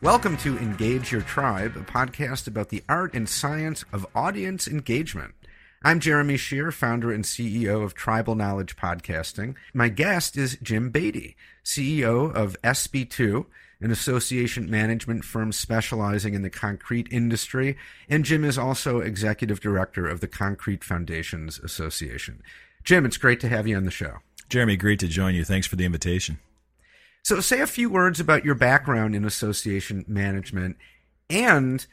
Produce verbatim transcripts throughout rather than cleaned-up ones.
Welcome to Engage Your Tribe, a podcast about the art and science of audience engagement. I'm Jeremy Shere, founder and C E O of Tribal Knowledge Podcasting. My guest is Jim Baty, C E O of S B two, an association management firm specializing in the concrete industry, and Jim is also executive director of the Concrete Foundations Association. Jim, it's great to have you on the show. Jeremy, great to join you. Thanks for the invitation. So say a few words about your background in association management and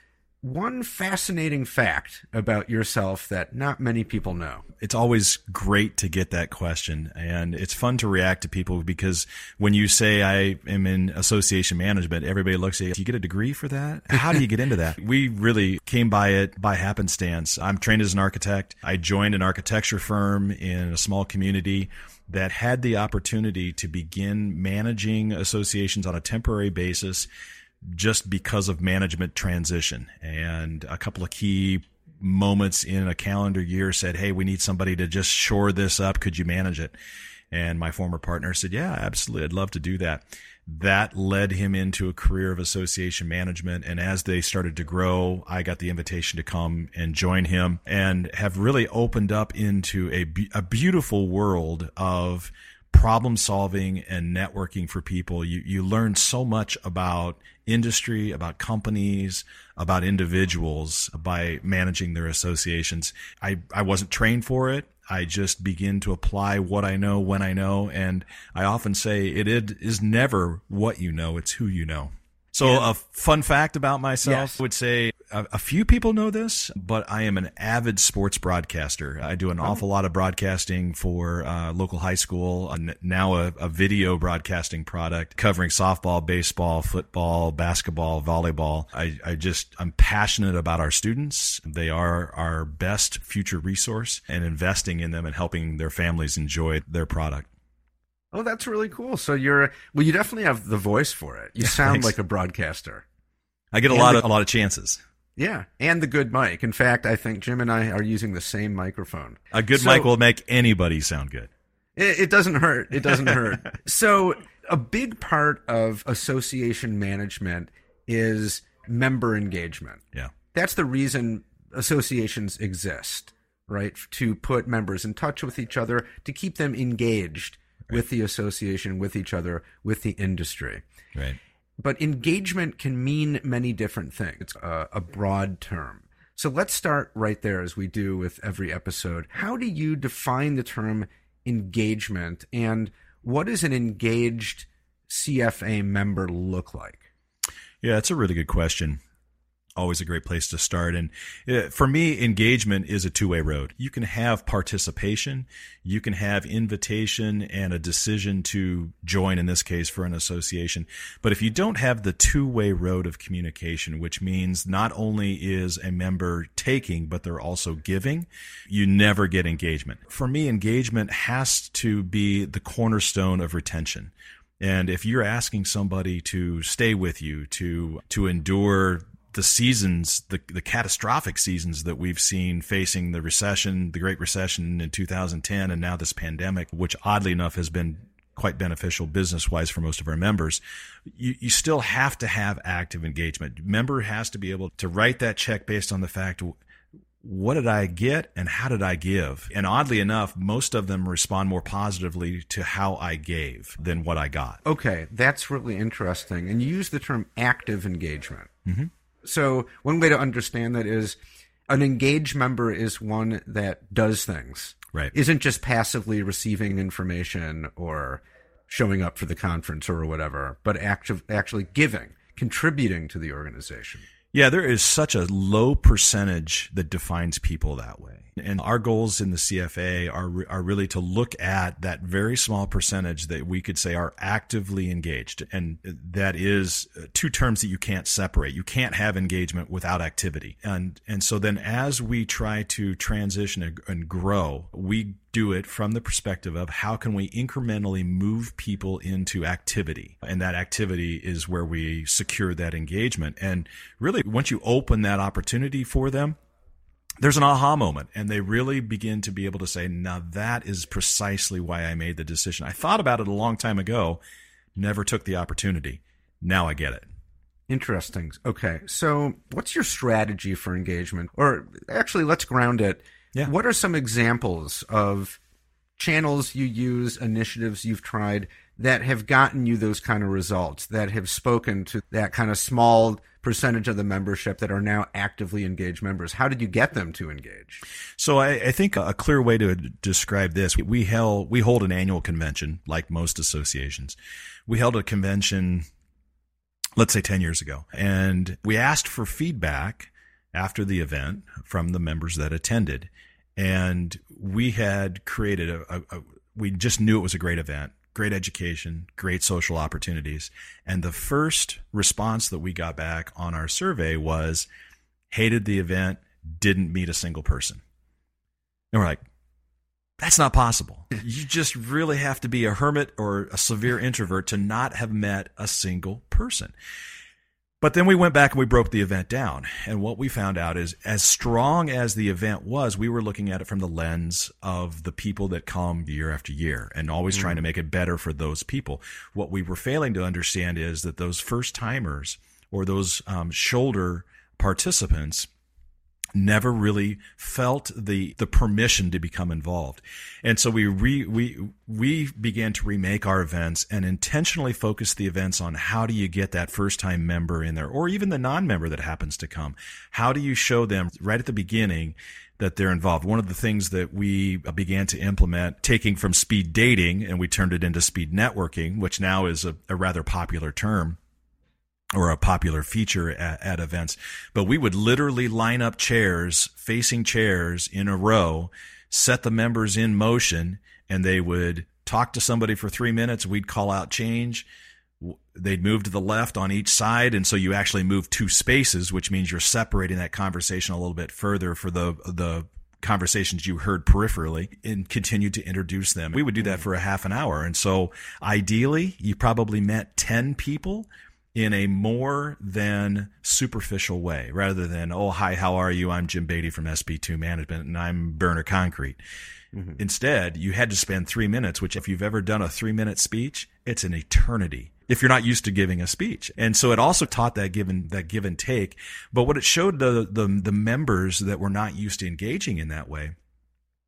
one fascinating fact about yourself that not many people know. It's always great to get that question, and it's fun to react to people because when you say I am in association management, everybody looks at you, do you get a degree for that? How do you get into that? We really came by it by happenstance. I'm trained as an architect. I joined an architecture firm in a small community that had the opportunity to begin managing associations on a temporary basis just because of management transition. And a couple of key moments in a calendar year said, hey, we need somebody to just shore this up. Could you manage it? And my former partner said, yeah, absolutely. I'd love to do that. That led him into a career of association management. And as they started to grow, I got the invitation to come and join him and have really opened up into a, a beautiful world of problem solving and networking for people. You, you learn so much about industry, about companies, about individuals by managing their associations. I, I wasn't trained for it. I just begin to apply what I know when I know. And I often say it is never what you know, it's who you know. So yeah. A fun fact about myself, yes. I would say a, a few people know this, but I am an avid sports broadcaster. I do an oh. awful lot of broadcasting for uh, local high school, uh, now a, a video broadcasting product covering softball, baseball, football, basketball, volleyball. I, I just, I'm passionate about our students. They are our best future resource, and investing in them and helping their families enjoy their product. Oh, that's really cool. So you're well. You definitely have the voice for it. You sound Thanks. Like a broadcaster. I get a and lot the, of a lot of chances. Yeah, and the good mic. In fact, I think Jim and I are using the same microphone. A good so, mic will make anybody sound good. It, it doesn't hurt. It doesn't hurt. So a big part of association management is member engagement. Yeah, that's the reason associations exist, right? To put members in touch with each other, to keep them engaged. Right. With the association, with each other, with the industry. Right. But engagement can mean many different things. It's a, a broad term. So let's start right there, as we do with every episode. How do you define the term engagement, and what does an engaged C F A member look like? Yeah, that's a really good question. Always a great place to start. And for me, engagement is a two-way road. You can have participation, you can have invitation and a decision to join, in this case, for an association. But if you don't have the two-way road of communication, which means not only is a member taking, but they're also giving, you never get engagement. For me, engagement has to be the cornerstone of retention. And if you're asking somebody to stay with you, to, to endure the seasons, the, the catastrophic seasons that we've seen facing the recession, the Great Recession in two thousand ten, and now this pandemic, which oddly enough has been quite beneficial business-wise for most of our members, you, you still have to have active engagement. Member has to be able to write that check based on the fact, what did I get and how did I give? And oddly enough, most of them respond more positively to how I gave than what I got. Okay, that's really interesting. And you use the term active engagement. Mm-hmm. So one way to understand that is an engaged member is one that does things, right? Isn't just passively receiving information or showing up for the conference or whatever, but active, actually giving, contributing to the organization. Yeah, there is such a low percentage that defines people that way. And our goals in the C F A are are really to look at that very small percentage that we could say are actively engaged. And that is two terms that you can't separate. You can't have engagement without activity. And and so then as we try to transition and grow, we do it from the perspective of how can we incrementally move people into activity? And that activity is where we secure that engagement. And really, once you open that opportunity for them, there's an aha moment, and they really begin to be able to say, now that is precisely why I made the decision. I thought about it a long time ago, never took the opportunity. Now I get it. Interesting. Okay. So what's your strategy for engagement? Or actually, let's ground it. Yeah. What are some examples of channels you use, initiatives you've tried that have gotten you those kind of results, that have spoken to that kind of small percentage of the membership that are now actively engaged members? How did you get them to engage? So I, I think a clear way to describe this, we held, we hold an annual convention, like most associations. We held a convention, let's say ten years ago, and we asked for feedback after the event from the members that attended. And we had created a, a, a we just knew it was a great event, great education, great social opportunities. And the first response that we got back on our survey was, hated the event, didn't meet a single person. And we're like, that's not possible. You just really have to be a hermit or a severe introvert to not have met a single person. But then we went back and we broke the event down. And what we found out is, as strong as the event was, we were looking at it from the lens of the people that come year after year and always mm. trying to make it better for those people. What we were failing to understand is that those first timers or those um, shoulder participants never really felt the the permission to become involved. And so we re, we we began to remake our events and intentionally focus the events on how do you get that first-time member in there, or even the non-member that happens to come. How do you show them right at the beginning that they're involved? One of the things that we began to implement, taking from speed dating, and we turned it into speed networking, which now is a, a rather popular term, or a popular feature at, at events, but we would literally line up chairs, facing chairs in a row, set the members in motion, and they would talk to somebody for three minutes. We'd call out change. They'd move to the left on each side. And so you actually move two spaces, which means you're separating that conversation a little bit further for the, the, conversations you heard peripherally, and continued to introduce them. We would do that for a half an hour. And so ideally you probably met ten people in a more than superficial way, rather than, oh, hi, how are you? I'm Jim Baty from S B two Management, and I'm Burner Concrete. Mm-hmm. Instead, you had to spend three minutes, which if you've ever done a three-minute speech, it's an eternity if you're not used to giving a speech. And so it also taught that give and, that give and take. But what it showed the, the the members that were not used to engaging in that way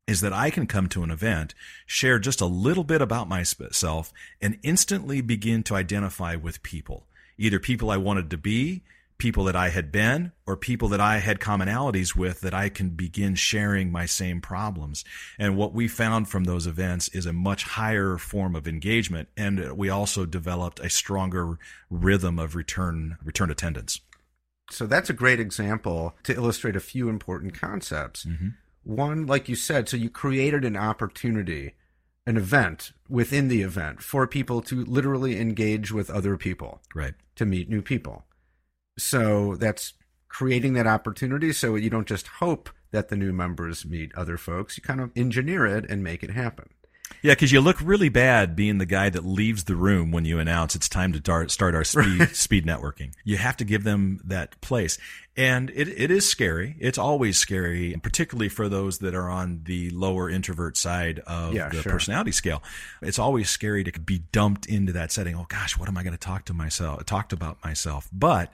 is that I can come to an event, share just a little bit about myself, and instantly begin to identify with people. Either people I wanted to be, people that I had been, or people that I had commonalities with that I can begin sharing my same problems. And what we found from those events is a much higher form of engagement. And we also developed a stronger rhythm of return, return attendance. So that's a great example to illustrate a few important concepts. Mm-hmm. One, like you said, so you created an opportunity, an event within the event for people to literally engage with other people, right? To meet new people. So that's creating that opportunity. So you don't just hope that the new members meet other folks. You kind of engineer it and make it happen. Yeah, because you look really bad being the guy that leaves the room when you announce it's time to dart, start our speed, right. speed networking. You have to give them that place. And it, it is scary. It's always scary, particularly for those that are on the lower introvert side of yeah, the sure. personality scale. It's always scary to be dumped into that setting. Oh gosh, what am I going to talk to myself? Talked about myself. But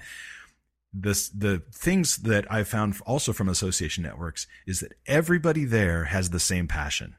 this, the things that I found also from association networks is that everybody there has the same passion,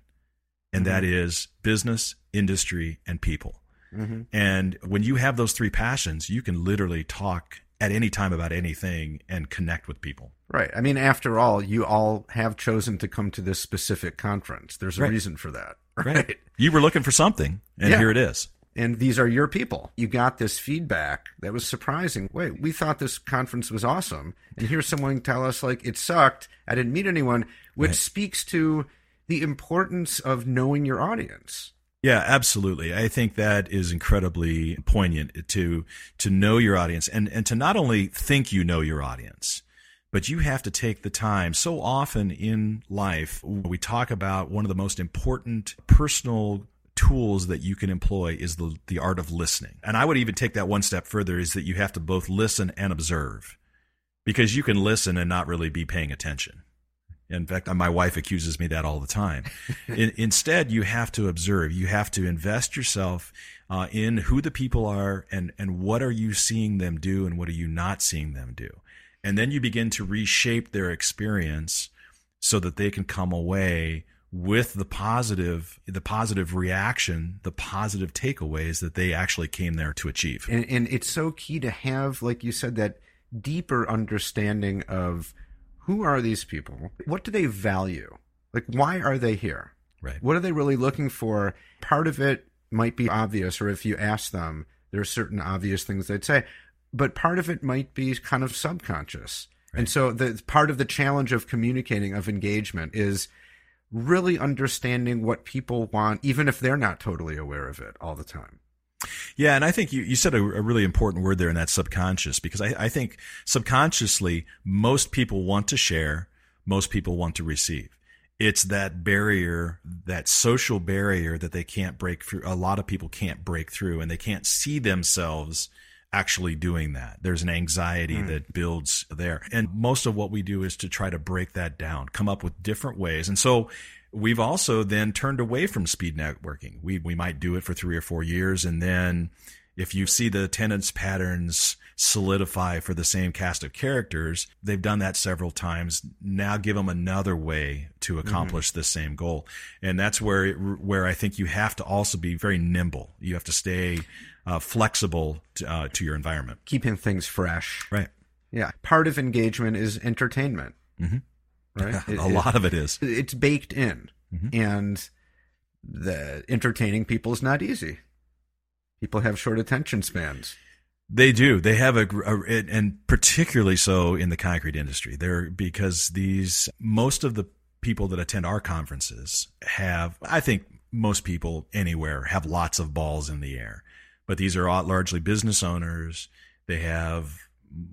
and mm-hmm. that is business, industry, and people. Mm-hmm. And when you have those three passions, you can literally talk at any time about anything and connect with people. Right. I mean, after all, you all have chosen to come to this specific conference. There's a right. reason for that. Right? right. You were looking for something, and yeah. here it is. And these are your people. You got this feedback that was surprising. Wait, we thought this conference was awesome, and here's someone tell us, like, it sucked. I didn't meet anyone, which right. speaks to the importance of knowing your audience. Yeah, absolutely. I think that is incredibly poignant to to know your audience and, and to not only think you know your audience, but you have to take the time. So often in life, we talk about one of the most important personal tools that you can employ is the, the art of listening. And I would even take that one step further, is that you have to both listen and observe, because you can listen and not really be paying attention. In fact, my wife accuses me that all the time. Instead, you have to observe. You have to invest yourself uh, in who the people are and and what are you seeing them do and what are you not seeing them do. And then you begin to reshape their experience so that they can come away with the positive, the positive reaction, the positive takeaways that they actually came there to achieve. And, and it's so key to have, like you said, that deeper understanding of who are these people? What do they value? Like, why are they here? Right. What are they really looking for? Part of it might be obvious, or if you ask them, there are certain obvious things they'd say, but part of it might be kind of subconscious. Right. And so the part of the challenge of communicating, of engagement, is really understanding what people want, even if they're not totally aware of it all the time. Yeah. And I think you, you said a, a really important word there, and that's subconscious, because I, I think subconsciously, most people want to share. Most people want to receive. It's that barrier, that social barrier that they can't break through. A lot of people can't break through, and they can't see themselves actually doing that. There's an anxiety mm. that builds there. And most of what we do is to try to break that down, come up with different ways. And so we've also then turned away from speed networking. We we might do it for three or four years. And then if you see the attendance patterns solidify for the same cast of characters, they've done that several times. Now give them another way to accomplish mm-hmm. the same goal. And that's where, where I think you have to also be very nimble. You have to stay uh, flexible to, uh, to your environment. Keeping things fresh. Right. Yeah. Part of engagement is entertainment. Mm-hmm. Right. It, a lot it, of it is. It's baked in, mm-hmm. and the entertaining people is not easy. People have short attention spans. They do. They have a, a and particularly so in the concrete industry. They're because these most of the people that attend our conferences have, I think most people anywhere have lots of balls in the air, but these are all largely business owners. They have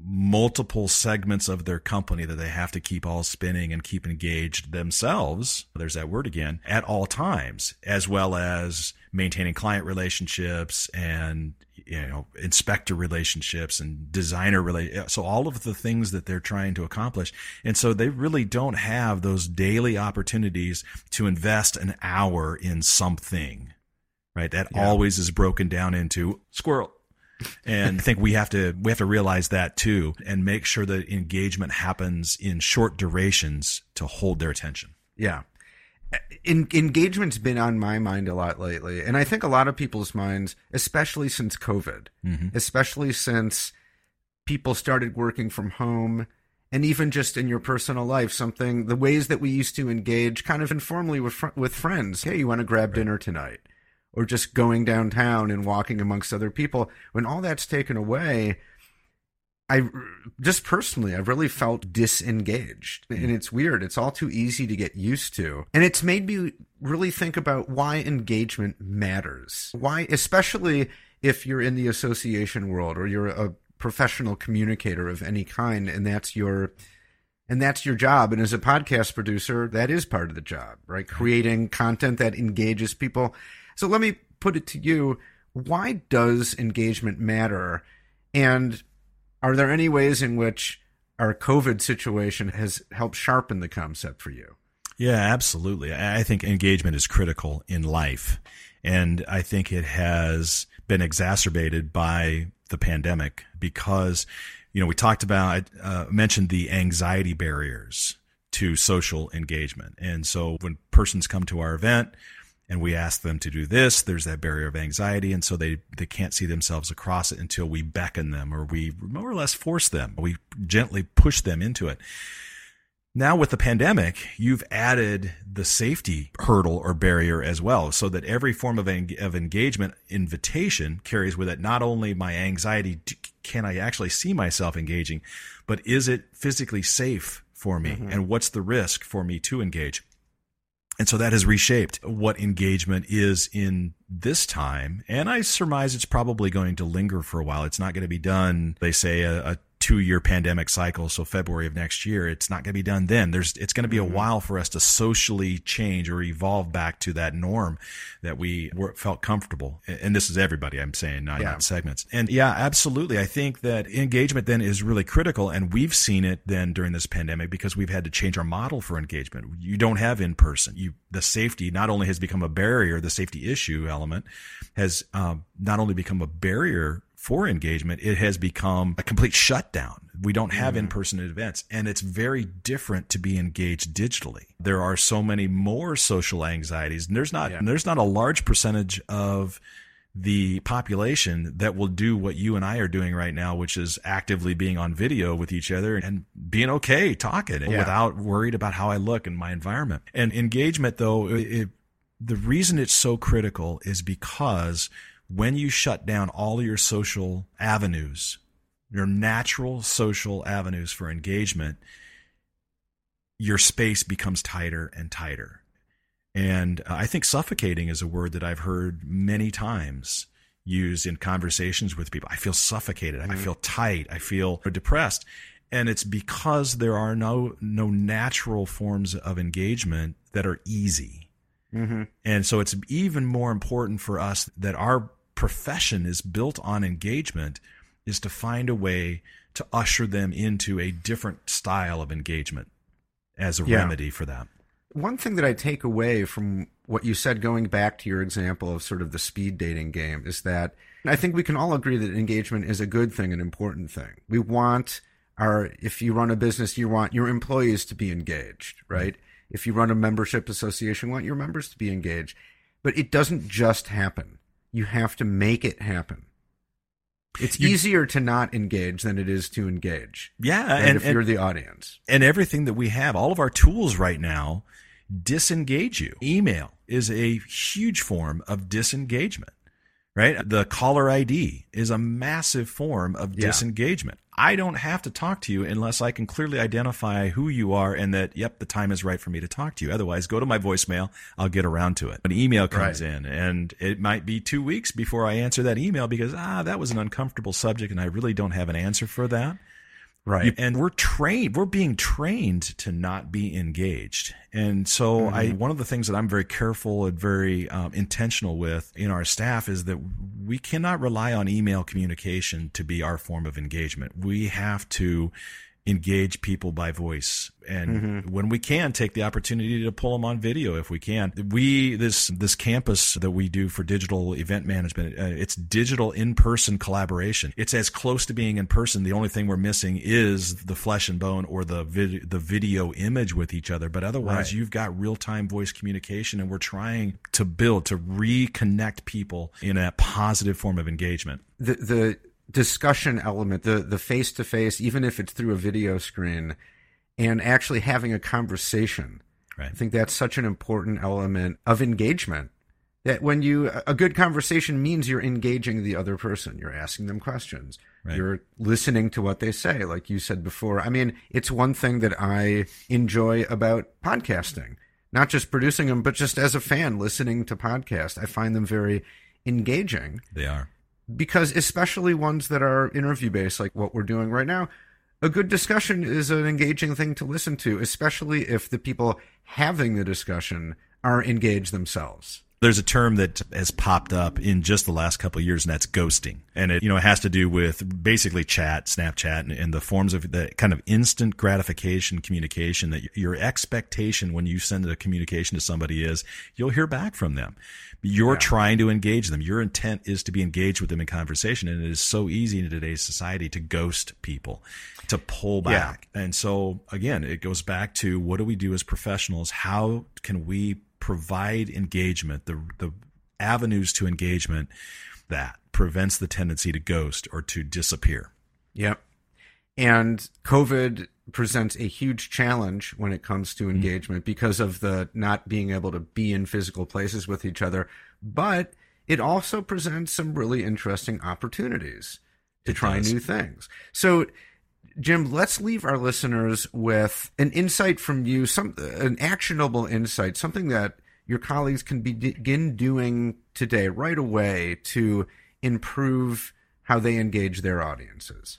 multiple segments of their company that they have to keep all spinning and keep engaged themselves. There's that word again, at all times, as well as maintaining client relationships and, you know, inspector relationships and designer relationships. So all of the things that they're trying to accomplish. And so they really don't have those daily opportunities to invest an hour in something, right? That yeah. always is broken down into squirrel. And I think we have to we have to realize that too, and make sure that engagement happens in short durations to hold their attention. Yeah, en- engagement's been on my mind a lot lately, and I think a lot of people's minds, especially since COVID, mm-hmm. especially since people started working from home, and even just in your personal life, something the ways that we used to engage, kind of informally with fr- with friends. Hey, you want to grab right. dinner tonight? Or just going downtown and walking amongst other people. When all that's taken away, I just personally, I really felt disengaged. Mm-hmm. And it's weird. It's all too easy to get used to. And it's made me really think about why engagement matters. Why, especially if you're in the association world or you're a professional communicator of any kind, and that's your And that's your job. And as a podcast producer, that is part of the job, right? Creating content that engages people. So let me put it to you. Why does engagement matter? And are there any ways in which our COVID situation has helped sharpen the concept for you? Yeah, absolutely. I think engagement is critical in life. And I think it has been exacerbated by the pandemic because, you know, we talked about, uh, mentioned the anxiety barriers to social engagement. And so when persons come to our event and we ask them to do this, there's that barrier of anxiety. And so they, they can't see themselves across it until we beckon them, or we more or less force them. We gently push them into it. Now with the pandemic, you've added the safety hurdle or barrier as well, so that every form of en- of engagement invitation carries with it not only my anxiety, can I actually see myself engaging, but is it physically safe for me? Mm-hmm. And what's the risk for me to engage? And so that has reshaped what engagement is in this time. And I surmise it's probably going to linger for a while. It's not going to be done, they say, a, a two-year pandemic cycle, so February of next year, it's not going to be done then. There's, it's going to be a while for us to socially change or evolve back to that norm that we were, felt comfortable. And this is everybody, I'm saying, not, yeah. not segments. And yeah, absolutely. I think that engagement then is really critical, and we've seen it then during this pandemic because we've had to change our model for engagement. You don't have in person. You the safety not only has become a barrier, the safety issue element has um, not only become a barrier for engagement, it has become a complete shutdown. We don't have in-person events, and it's very different to be engaged digitally. There are so many more social anxieties, and there's not, yeah. there's not a large percentage of the population that will do what you and I are doing right now, which is actively being on video with each other and being okay talking yeah. without worried about how I look in my environment. And engagement, though, it, the reason it's so critical is because when you shut down all your social avenues, your natural social avenues for engagement, your space becomes tighter and tighter. And I think suffocating is a word that I've heard many times used in conversations with people. I feel suffocated. Mm-hmm. I feel tight. I feel depressed. And it's because there are no, no natural forms of engagement that are easy. Mm-hmm. And so it's even more important for us that our profession is built on engagement, is to find a way to usher them into a different style of engagement as a yeah. remedy for that. One thing that I take away from what you said, going back to your example of sort of the speed dating game, is that I think we can all agree that engagement is a good thing, an important thing. We want our, if you run a business, you want your employees to be engaged, right? If you run a membership association, you want your members to be engaged. But it doesn't just happen. You have to make it happen. It's you, easier to not engage than it is to engage. Yeah. And if and, you're the audience. And everything that we have, all of our tools right now, disengage you. Email is a huge form of disengagement, right? The caller I D is a massive form of yeah. disengagement. I don't have to talk to you unless I can clearly identify who you are and that, yep, the time is right for me to talk to you. Otherwise, go to my voicemail. I'll get around to it. An email comes right. in, and it might be two weeks before I answer that email because, ah, that was an uncomfortable subject and I really don't have an answer for that. Right. And we're trained, we're being trained to not be engaged. And so mm-hmm. I, one of the things that I'm very careful and very um, intentional with in our staff is that we cannot rely on email communication to be our form of engagement. We have to engage people by voice. And mm-hmm. when we can, take the opportunity to pull them on video if we can. We, this, this campus that we do for digital event management, uh, it's digital in-person collaboration. It's as close to being in person. The only thing we're missing is the flesh and bone or the vid- the video image with each other. But otherwise, right. you've got real-time voice communication, and we're trying to build, to reconnect people in a positive form of engagement. The, the, discussion element, the the face-to-face, even if it's through a video screen, and actually having a conversation. Right. I think that's such an important element of engagement, that when you, a good conversation means you're engaging the other person. You're asking them questions. Right. You're listening to what they say, like you said before. I mean, it's one thing that I enjoy about podcasting, not just producing them, but just as a fan listening to podcasts. I find them very engaging. They are. Because especially ones that are interview-based, like what we're doing right now, a good discussion is an engaging thing to listen to, especially if the people having the discussion are engaged themselves. There's a term that has popped up in just the last couple of years, and that's ghosting. And it, you know, it has to do with basically chat, Snapchat, and, and the forms of the kind of instant gratification communication that your expectation when you send a communication to somebody is you'll hear back from them. You're yeah. trying to engage them. Your intent is to be engaged with them in conversation. And it is so easy in today's society to ghost people, to pull back. Yeah. And so, again, it goes back to what do we do as professionals? How can we provide engagement, the the avenues to engagement that prevents the tendency to ghost or to disappear? Yep. And COVID presents a huge challenge when it comes to engagement mm-hmm. because of the not being able to be in physical places with each other. But it also presents some really interesting opportunities to it try does. new things. So, Jim, let's leave our listeners with an insight from you, some an actionable insight, something that your colleagues can begin doing today right away to improve how they engage their audiences.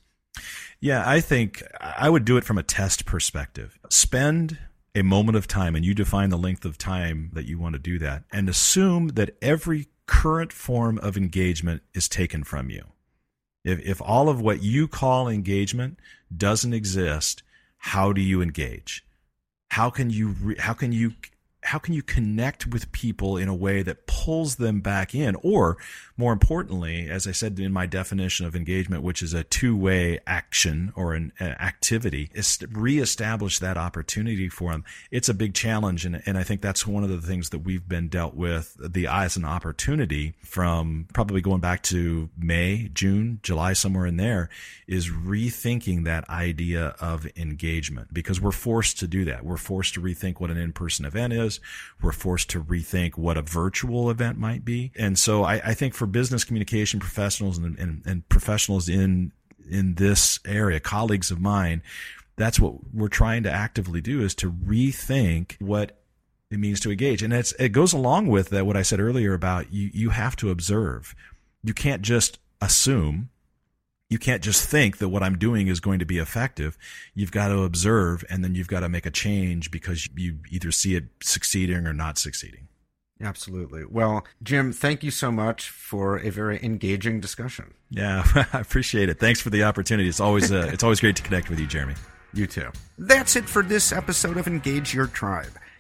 Yeah, I think I would do it from a test perspective. Spend a moment of time, and you define the length of time that you want to do that, and assume that every current form of engagement is taken from you. If if all of what you call engagement doesn't exist, how do you engage? How can you re- how can you how can you connect with people in a way that pulls them back in? Or more importantly, as I said in my definition of engagement, which is a two-way action or an, an activity, is reestablish that opportunity for them. It's a big challenge. And, and I think that's one of the things that we've been dealt with, the eyes and opportunity from probably going back to May, June, July, somewhere in there, is rethinking that idea of engagement, because we're forced to do that. We're forced to rethink what an in-person event is. We're forced to rethink what a virtual event might be. And so I, I think for business communication professionals and, and, and professionals in in this area, colleagues of mine, that's what we're trying to actively do, is to rethink what it means to engage. And it's, it goes along with that, what I said earlier about you, you have to observe. You can't just assume. You can't just think that what I'm doing is going to be effective. You've got to observe, and then you've got to make a change because you either see it succeeding or not succeeding. Absolutely. Well, Jim, thank you so much for a very engaging discussion. Yeah, I appreciate it. Thanks for the opportunity. It's always uh, it's always great to connect with you, Jeremy. You too. That's it for this episode of Engage Your Tribe.